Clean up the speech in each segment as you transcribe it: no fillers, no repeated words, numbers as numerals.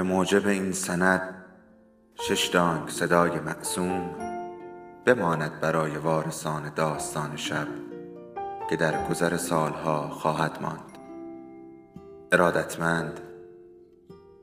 به موجب این سند 6 دانگ صدای معصوم بماند برای وارثان داستان شب که در گذر سالها خواهد ماند. ارادتمند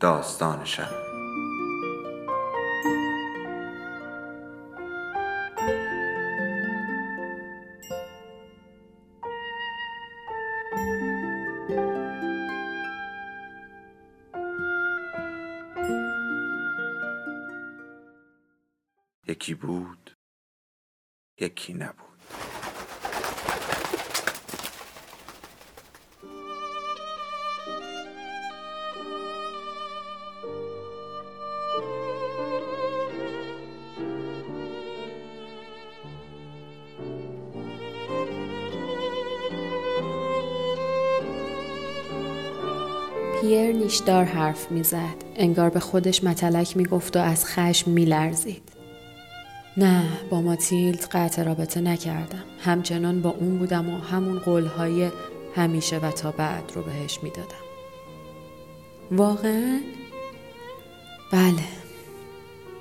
داستان شب. یکی بود، یکی نبود. پیر نیشدار حرف می زد. انگار به خودش متلک می گفت و از خشم می لرزید. نه، با ماتیلد قطع رابطه نکردم. همچنان با اون بودم و همون قولهای همیشه و تا بعد رو بهش میدادم. واقعا؟ بله.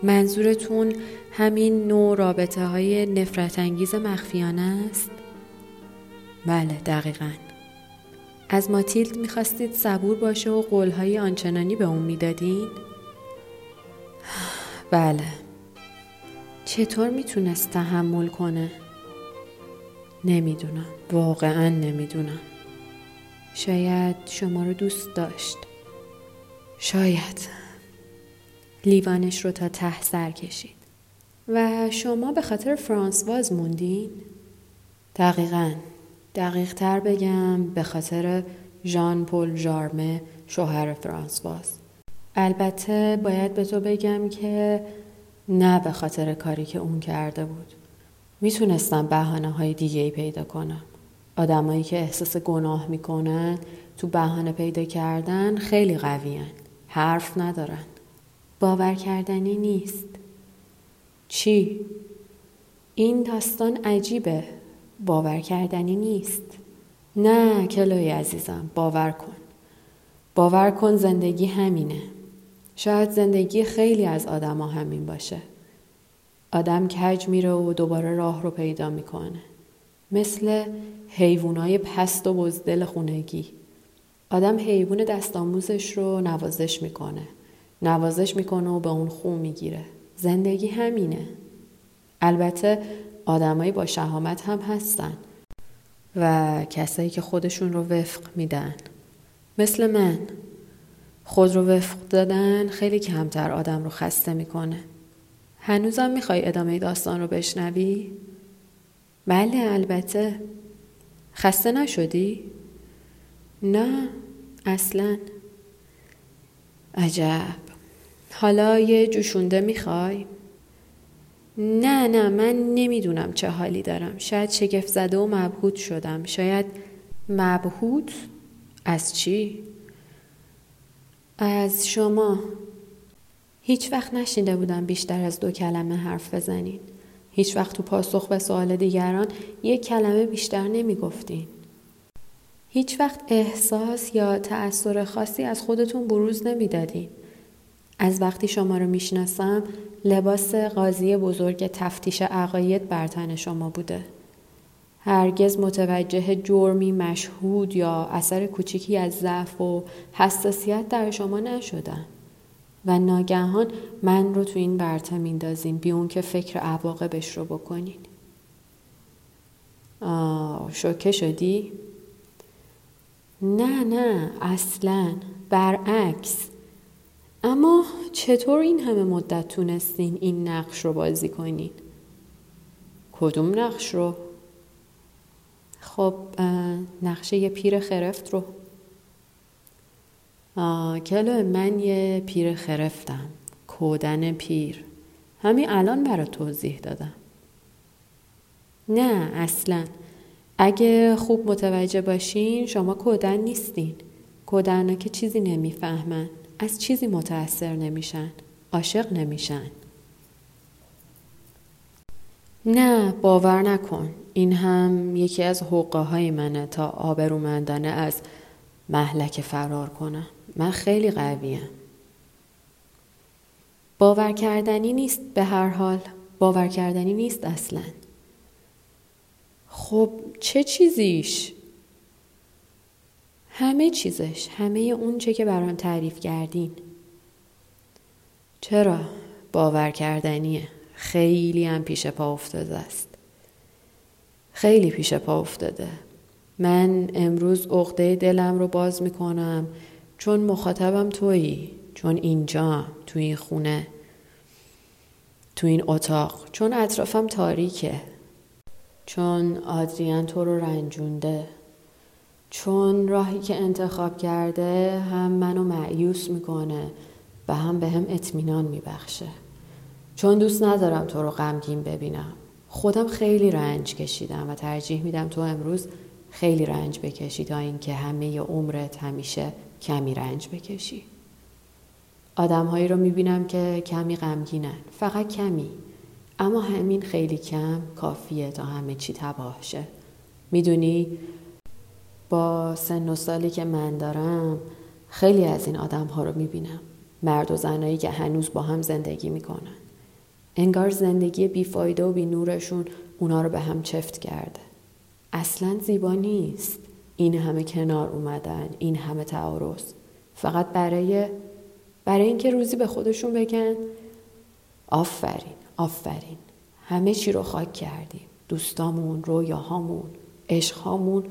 منظورتون همین نوع رابطه های نفرت انگیز مخفیانه است؟ بله، دقیقاً. از ماتیلد میخواستید صبور باشه و قولهای آنچنانی به اون میدادین؟ بله. چطور میتونست تحمل کنه؟ نمیدونم، واقعا نمیدونم. شاید شما رو دوست داشت. شاید. لیوانش رو تا ته سر کشید. و شما به خاطر فرانسواز موندین؟ دقیقاً. دقیق تر بگم، به خاطر ژان پل ژارمه، شوهر فرانسواز. البته باید به تو بگم که نه به خاطر کاری که اون کرده بود. میتونستم بهانه‌های دیگه‌ای پیدا کنم. آدمایی که احساس گناه میکنن تو بهانه پیدا کردن خیلی قوین. حرف ندارن. باور کردنی نیست. چی؟ این داستان عجیبه. باور کردنی نیست. نه کلوی عزیزم، باور کن. باور کن زندگی همینه. شاید زندگی خیلی از آدم همین باشه. آدم کج میره و دوباره راه رو پیدا میکنه. مثل حیوانای پست و بزدل خونگی. آدم حیوان دستاموزش رو نوازش میکنه. نوازش میکنه و به اون خو میگیره. زندگی همینه. البته آدمایی با شهامت هم هستن و کسایی که خودشون رو وفق میدن. مثل من. خود رو وفق دادن خیلی کمتر آدم رو خسته میکنه. هنوزم میخوای ادامه داستان رو بشنوی؟ بله البته. خسته نشدی؟ نه اصلا. عجب. حالا یه جوشونده میخوای؟ نه من نمیدونم چه حالی دارم. شاید شگفت زده و مبهوت شدم. شاید مبهوت؟ از چی؟ از شما. هیچ وقت نشنیده بودم بیشتر از 2 کلمه حرف بزنین. هیچ وقت تو پاسخ به سوال دیگران 1 کلمه بیشتر نمی گفتین. هیچ وقت احساس یا تأثیر خاصی از خودتون بروز نمی دادین. از وقتی شما رو می شناسم لباس قاضی بزرگ تفتیش عقاید بر تن شما بوده. هرگز متوجه جرمی مشهود یا اثر کوچیکی از ضعف و حساسیت در شما نشدم و ناگهان من رو تو این برته میندازین بی اون که فکر عواقبش رو بکنین. شوکه شدی؟ نه اصلاً، برعکس. اما چطور این همه مدت تونستین این نقش رو بازی کنین؟ کدوم نقش رو؟ خب نقشه یه پیر خرفت رو. کلو من یه پیر خرفتم. کودن پیر. همین الان برای توضیح دادم. نه اصلا. اگه خوب متوجه باشین شما کودن نیستین. کودن ها که چیزی نمیفهمن. از چیزی متأثر نمیشن. عاشق نمیشن. نه باور نکن. این هم یکی از حقه های منه تا آبرومندانه از مهلک فرار کنم. من خیلی قویم. باور کردنی نیست، به هر حال باور کردنی نیست اصلا. خب چه چیزیش؟ همه چیزش، همه اون چه که برام تعریف کردین. چرا؟ باور کردنیه. خیلی هم پیش پا افتاده است. خیلی پیش پا افتاده. من امروز عقده دلم رو باز میکنم چون مخاطبم تویی، چون اینجا، تو این خونه، تو این اتاق، چون اطرافم تاریکه، چون آدریان تو رو رنجونده، چون راهی که انتخاب کرده هم منو مایوس میکنه و هم به هم اطمینان میبخشه، چون دوست ندارم تو رو غمگین ببینم. خودم خیلی رنج کشیدم و ترجیح میدم تو امروز خیلی رنج بکشی تا اینکه همه عمرت همیشه کمی رنج بکشی. آدم‌هایی رو میبینم که کمی غمگینن، فقط کمی، اما همین خیلی کم کافیه تا همه چی تباه شه. میدونی با سن و سالی که من دارم خیلی از این آدم‌ها رو میبینم، مرد و زنایی که هنوز با هم زندگی میکنن. انگار زندگی بیفایده و بی نورشون اونا رو به هم چفت کرده. اصلاً زیبا نیست این همه کنار اومدن، این همه تعارض، فقط برای اینکه روزی به خودشون بگن آفرین، آفرین، همه چی رو خاک کردیم، دوستامون، رویاهامون، عشقهامون،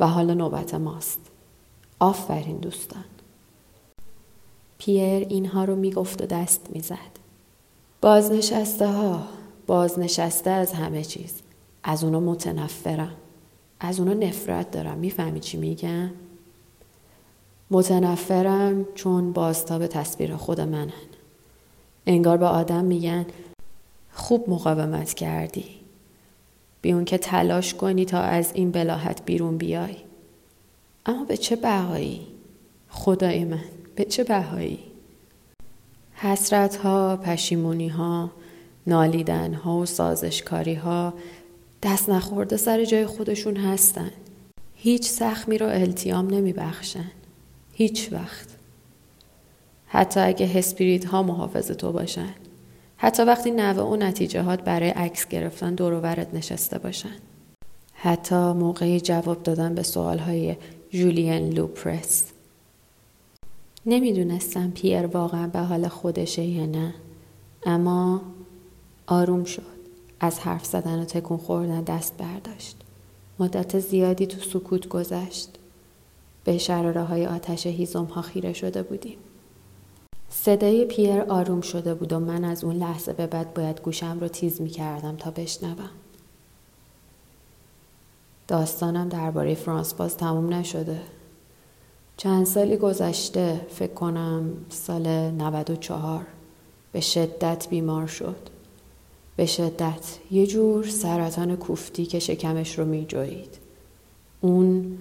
و حالا نوبت ماست. آفرین دوستان. پیر اینها رو میگفت و دست میزد. بازنشسته ها، بازنشسته از همه چیز. از اونا متنفرم، از اونا نفرت دارم. میفهمی چی میگم؟ متنفرم چون بازتاب تصویر خود منن. انگار به آدم میگن خوب مقاومت کردی، بیون که تلاش کنی تا از این بلاهت بیرون بیای، اما به چه بهایی؟ خدای من به چه بهایی؟ حسرت ها، پشیمونی ها، نالیدن ها و سازشکاری ها دست نخورده سر جای خودشون هستن. هیچ زخمی رو التیام نمی بخشن. هیچ وقت. حتی اگه هسپیریت ها محافظ تو باشن. حتی وقتی نوع و نتیجهات برای عکس گرفتن دور و برت نشسته باشن. حتی موقعی جواب دادن به سوال های ژولین لوپرس. نمیدونستم پیر واقعا به حال خودشه یا نه، اما آروم شد. از حرف زدن و تکون خوردن دست برداشت. مدت زیادی تو سکوت گذشت. به شراره های آتش هیزم ها خیره شده بودیم. صدای پیر آروم شده بود و من از اون لحظه به بعد باید گوشم رو تیز می کردم تا بشنوم. داستانم درباره فرانسواز تموم نشده. چند سالی گذشته، فکر کنم سال 94، به شدت بیمار شد. به شدت، یه جور سرطان کوفتی که شکمش رو می جوید. اون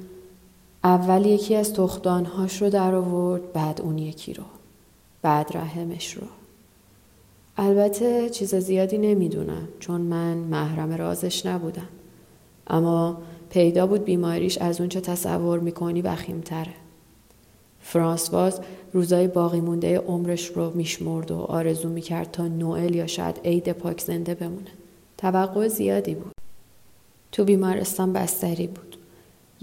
اول یکی از تخمدان‌هاش رو در آورد، بعد اون یکی رو، بعد رحمش رو. البته چیز زیادی نمیدونم چون من محرم رازش نبودم، اما پیدا بود بیماریش از اون چه تصور میکنی وخیم‌تره. فرانسواز روزای باقی مونده عمرش رو میشمرد و آرزو میکرد تا نوئل یا شاید عید پاک زنده بمونه. توقع زیادی بود. تو بیمارستان بستری بود.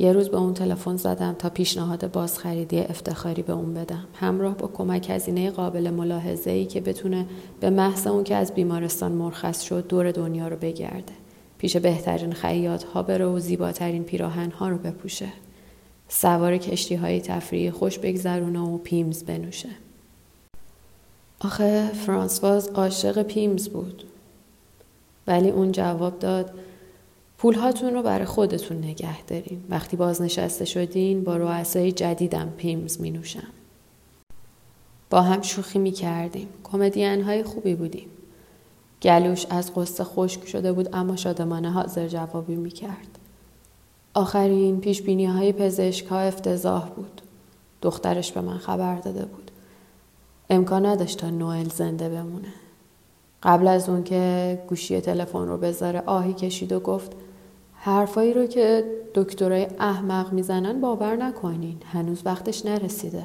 یه روز به اون تلفن زدم تا پیشنهاد بازخریدی افتخاری به اون بدم، همراه با کمک هزینه قابل ملاحظه‌ای که بتونه به محض اون که از بیمارستان مرخص شد دور دنیا رو بگرده، پیش بهترین خیاط‌ها بره و زیباترین پیراهن‌ها رو بپوشه، سوار کشتی‌های تفریحی خوش بگذرونه و پیمز بنوشه. آخه فرانسواز عاشق پیمز بود. ولی اون جواب داد پول هاتون رو برای خودتون نگه دارین. وقتی بازنشسته شدین با رؤسای جدیدم پیمز می نوشم. با هم شوخی می کردیم. کمدین های خوبی بودیم. گلوش از قصه خشک شده بود اما شادمانه حاضر جوابی می کرد. آخرین پیش بینی های پزشک ها افتضاح بود. دخترش به من خبر داده بود. امکان نداشت تا نوئل زنده بمونه. قبل از اون که گوشی تلفن رو بذاره آهی کشید و گفت حرفایی رو که دکترای احمق میزنن باور نکنین، هنوز وقتش نرسیده.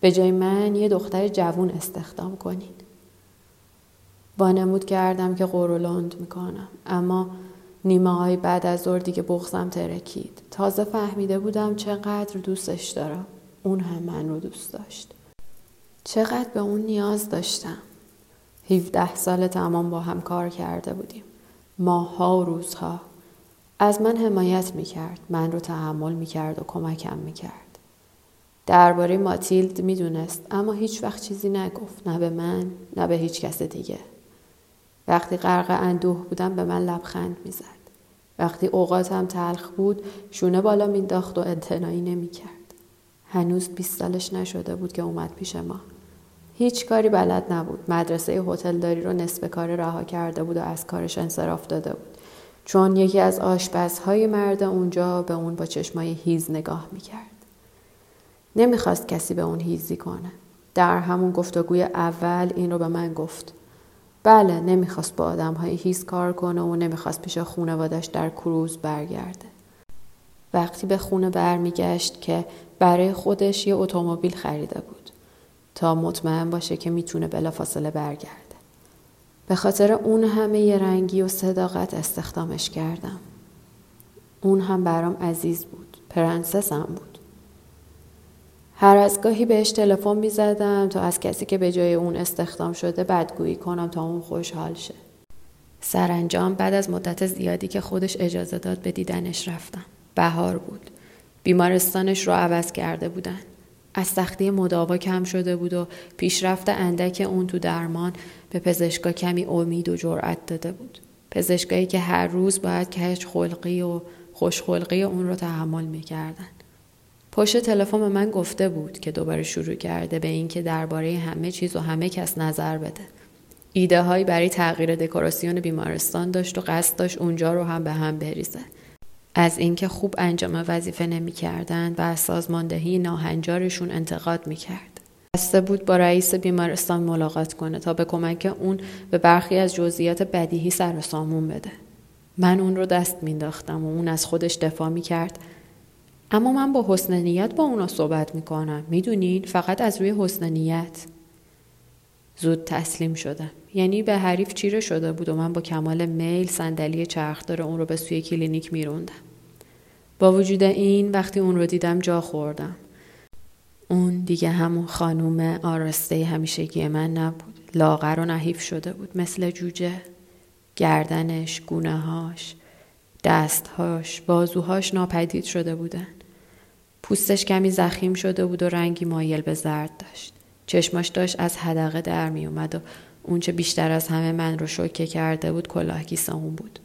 به جای من یه دختر جوون استخدام کنین. وانمود کردم که قورولند میکنم، اما نیمه های بعد از ظهر دیگه بغضم ترکید. تازه فهمیده بودم چقدر دوستش دارم. اون هم من رو دوست داشت. چقدر به اون نیاز داشتم. 17 سال تمام با هم کار کرده بودیم. ماه‌ها و روزها. از من حمایت میکرد. من رو تحمل میکرد و کمکم میکرد. درباره ماتیلد میدونست، اما هیچ وقت چیزی نگفت. نه به من، نه به هیچ کس دیگه. وقتی غرق اندوه بودم به من لبخند میزد. وقتی اوقاتم تلخ بود شونه بالا مینداخت و امتناعی نمیکرد. هنوز 20 سالش نشده بود که اومد پیش ما. هیچ کاری بلد نبود. مدرسه هتلداری رو نصف کار رها کرده بود و از کارش انصراف داده بود. چون یکی از آشپزهای مرد اونجا به اون با چشمای هیز نگاه میکرد. نمیخواست کسی به اون هیزی کنه. در همون گفتگوی اول این رو به من گفت. بله، نمیخواست با آدمهای هیز کار کنه و نمیخواست پیش خانواده‌اش در کروز برگرده. وقتی به خونه برمیگشت که برای خودش یه اتومبیل خریده بود تا مطمئن باشه که میتونه بلافاصله برگرده. به خاطر اون همه یه رنگی و صداقت استخدامش کردم. اون هم برام عزیز بود. پرنسسم بود. هر از گاهی بهش تلفن میزدم تا از کسی که به جای اون استخدام شده بدگویی کنم تا اون خوشحال شه. سرانجام بعد از مدت زیادی که خودش اجازه داد به دیدنش رفتم. بهار بود. بیمارستانش رو عوض کرده بودن. از سختی مداوا کم شده بود و پیشرفت اندک اون تو درمان به پزشکا کمی امید و جرأت داده بود. پزشکایی که هر روز باید کج خلقی و خوشخلقی اون رو تحمل می‌کردن. پشت تلفن به من گفته بود که دوباره شروع کرده به این که درباره همه چیز و همه کس نظر بده. ایده هایی برای تغییر دکوراسیون بیمارستان داشت و قصد داشت اونجا رو هم به هم بریزه. از اینکه خوب انجام وظیفه نمی‌کردند و از سازماندهی ناهنجارشون انتقاد می‌کرد. بسته بود با رئیس بیمارستان ملاقات کنه تا به کمک اون به برخی از جزئیات بدیهی سر و سامون بده. من اون رو دست می‌انداختم و اون از خودش دفاع می‌کرد. اما من با حسن نیت با اونا صحبت می‌کنم. می‌دونین فقط از روی حسن نیت. زود تسلیم شدم. یعنی به حریف چیره شده بود و من با کمال میل صندلی چرخدار اون رو به سوی کلینیک می‌روندم. با وجود این وقتی اون رو دیدم جا خوردم. اون دیگه همون خانوم آراسته همیشگی من نبود. لاغر و نحیف شده بود مثل جوجه. گردنش، گونه‌هاش، دست‌هاش، بازوهاش ناپدید شده بودن. پوستش کمی زخیم شده بود و رنگی مایل به زرد داشت. چشماش داشت از حدقه در می اومد و اون چه بیشتر از همه من رو شوکه کرده بود کلاه کیسه اون بود.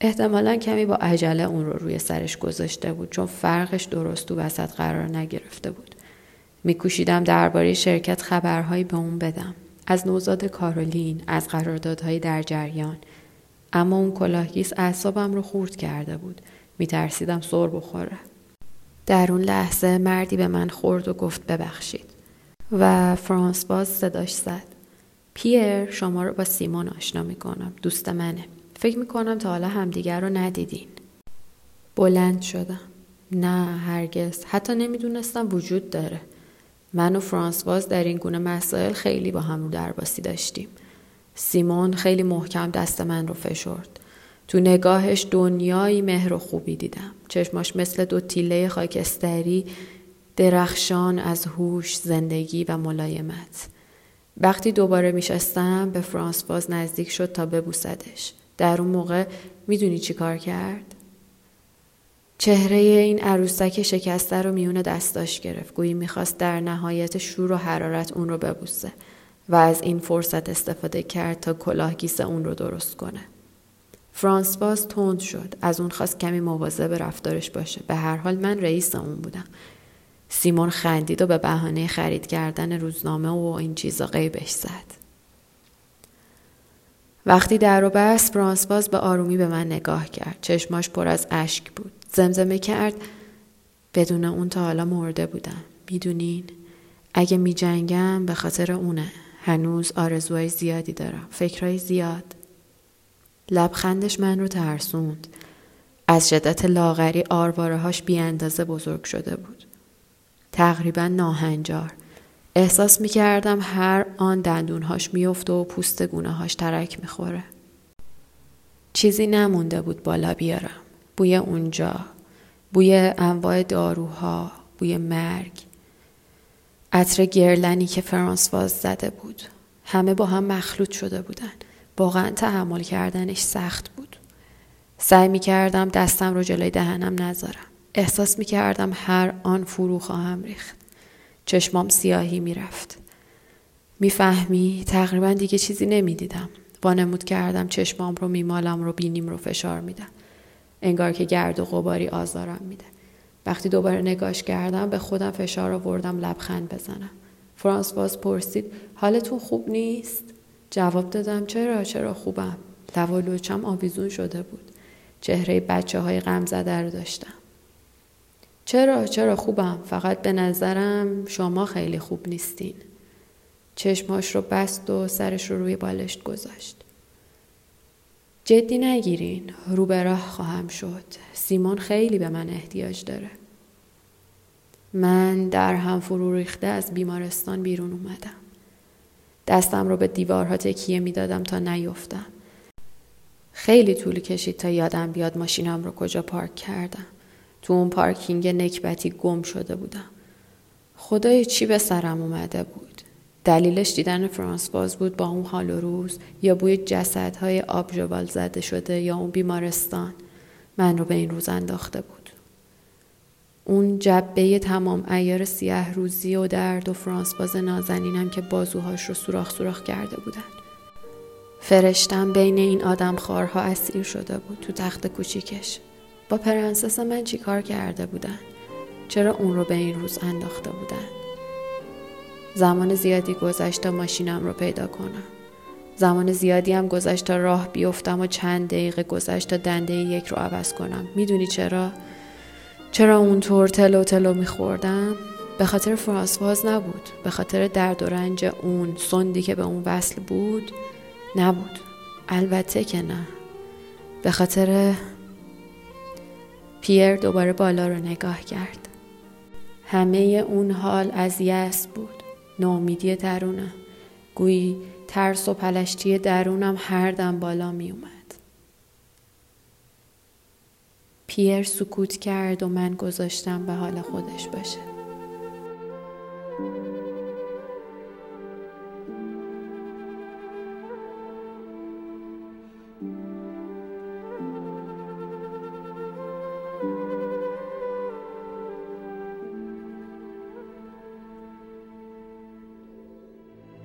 احتمالاً کمی با عجله اون رو روی سرش گذاشته بود چون فرقش درست تو وسط قرار نگرفته بود. می‌کوشیدم درباره شرکت خبرهایی به اون بدم. از نوزاد کارولین، از قراردادهای در جریان. اما اون کلاه کیس اعصابم رو خورد کرده بود. می‌ترسیدم سر بخوره. در اون لحظه مردی به من خورد و گفت ببخشید. و فرانسواز صداش زد. پیر، شما رو با سیمون آشنا میکنم. دوست منه. فکر میکنم تا حالا همدیگر رو ندیدین. بلند شدم. نه هرگز. حتی نمیدونستم وجود داره. من و فرانسواز در این گونه مسائل خیلی با هم رو درباسی داشتیم. سیمون خیلی محکم دست من رو فشرد. تو نگاهش دنیایی مهر و خوبی دیدم. چشماش مثل دو تیله خاکستری درخشان از هوش، زندگی و ملایمت. وقتی دوباره میشستم به فرانسواز نزدیک شد تا ببوسدش. در اون موقع میدونی چی کار کرد؟ چهره این عروسک شکسته رو میونه دستاش گرفت. گویی میخواست در نهایت شور و حرارت اون رو ببوسه و از این فرصت استفاده کرد تا کلاه گیسه اون رو درست کنه. فرانسواز تند شد. از اون خواست کمی مواظب رفتارش باشه. به هر حال من رئیس اون بودم. سیمون خندید و به بهانه خرید کردن روزنامه و این چیزا غیبش زد. وقتی در و بست فرانسواز به آرومی به من نگاه کرد. چشماش پر از اشک بود. زمزمه کرد بدون اون تا حالا مرده بودم. میدونین اگه میجنگم به خاطر اونه. هنوز آرزوهای زیادی دارم. فکرهای زیاد. لبخندش من رو ترسوند. از شدت لاغری آرواره‌هاش بی اندازه بزرگ شده بود. تقریبا ناهنجار. احساس میکردم هر آن دندونهاش میفته و پوست گونه‌هاش ترک میخوره. چیزی نمونده بود بالا بیارم. بوی اونجا، بوی انواع داروها، بوی مرگ، عطر گرلنی که فرانسواز زده بود. همه با هم مخلوط شده بودن. واقعا تحمل کردنش سخت بود. سعی میکردم دستم رو جلوی دهنم نذارم. احساس میکردم هر آن فرو خواهم ریخت. چشمام سیاهی میرفت. میفهمی؟ تقریبا دیگه چیزی نمیدیدم. وانمود کردم چشمام رو میمالم رو بینیم رو فشار میدم. انگار که گرد و غباری آزارم میده. وقتی دوباره نگاش کردم به خودم فشار آوردم لبخند بزنم. فرانسواز پرسید حالتون خوب نیست؟ جواب دادم چرا خوبم. لب و لوچم آویزون شده بود. چهره بچه‌های غمزده رو داشتم. چرا خوبم، فقط به نظرم شما خیلی خوب نیستین. چشماش رو بست و سرش رو روی بالشت گذاشت. جدی نگیرین، رو به راه خواهم شد. سیمون خیلی به من احتیاج داره. من در هم فرو ریخته از بیمارستان بیرون اومدم. دستم رو به دیوارها تکیه میدادم تا نیفتم. خیلی طول کشید تا یادم بیاد ماشینم رو کجا پارک کردم. تو اون پارکینگ نکبتی گم شده بودم. خدای چی به سرم اومده بود؟ دلیلش دیدن فرانسواز بود با اون حال و روز، یا بوی جسدهای آبجوال زده شده، یا اون بیمارستان من رو به این روز انداخته بود. اون جبهه تمام عیار سیاه روزی و درد و فرانسواز نازنینم که بازوهاش رو سوراخ سوراخ کرده بودن. فرشتم بین این آدم خوارها اسیر شده بود تو تخت کوچیکش. با پرنسس من چی کار کرده بودن؟ چرا اون رو به این روز انداخته بودن؟ زمان زیادی گذشت تا ماشینم رو پیدا کنم. زمان زیادی هم گذشت تا راه بیفتم و چند دقیقه گذشت تا دنده یک رو عوض کنم. میدونی چرا اونطور تلو میخوردم؟ به خاطر فرانسواز نبود. به خاطر درد و رنج اون سندی که به اون وصل بود نبود. البته که نه. به خاطر پیر دوباره بالا رو نگاه کرد. همه اون حال از یأس بود. ناامیدی درونم. گویی ترس و پلشتی درونم هر دم بالا می اومد. پیر سکوت کرد و من گذاشتم به حال خودش باشه.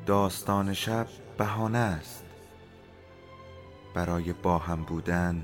داستان شب بهانه است برای با هم بودن،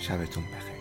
شبتون بخیر.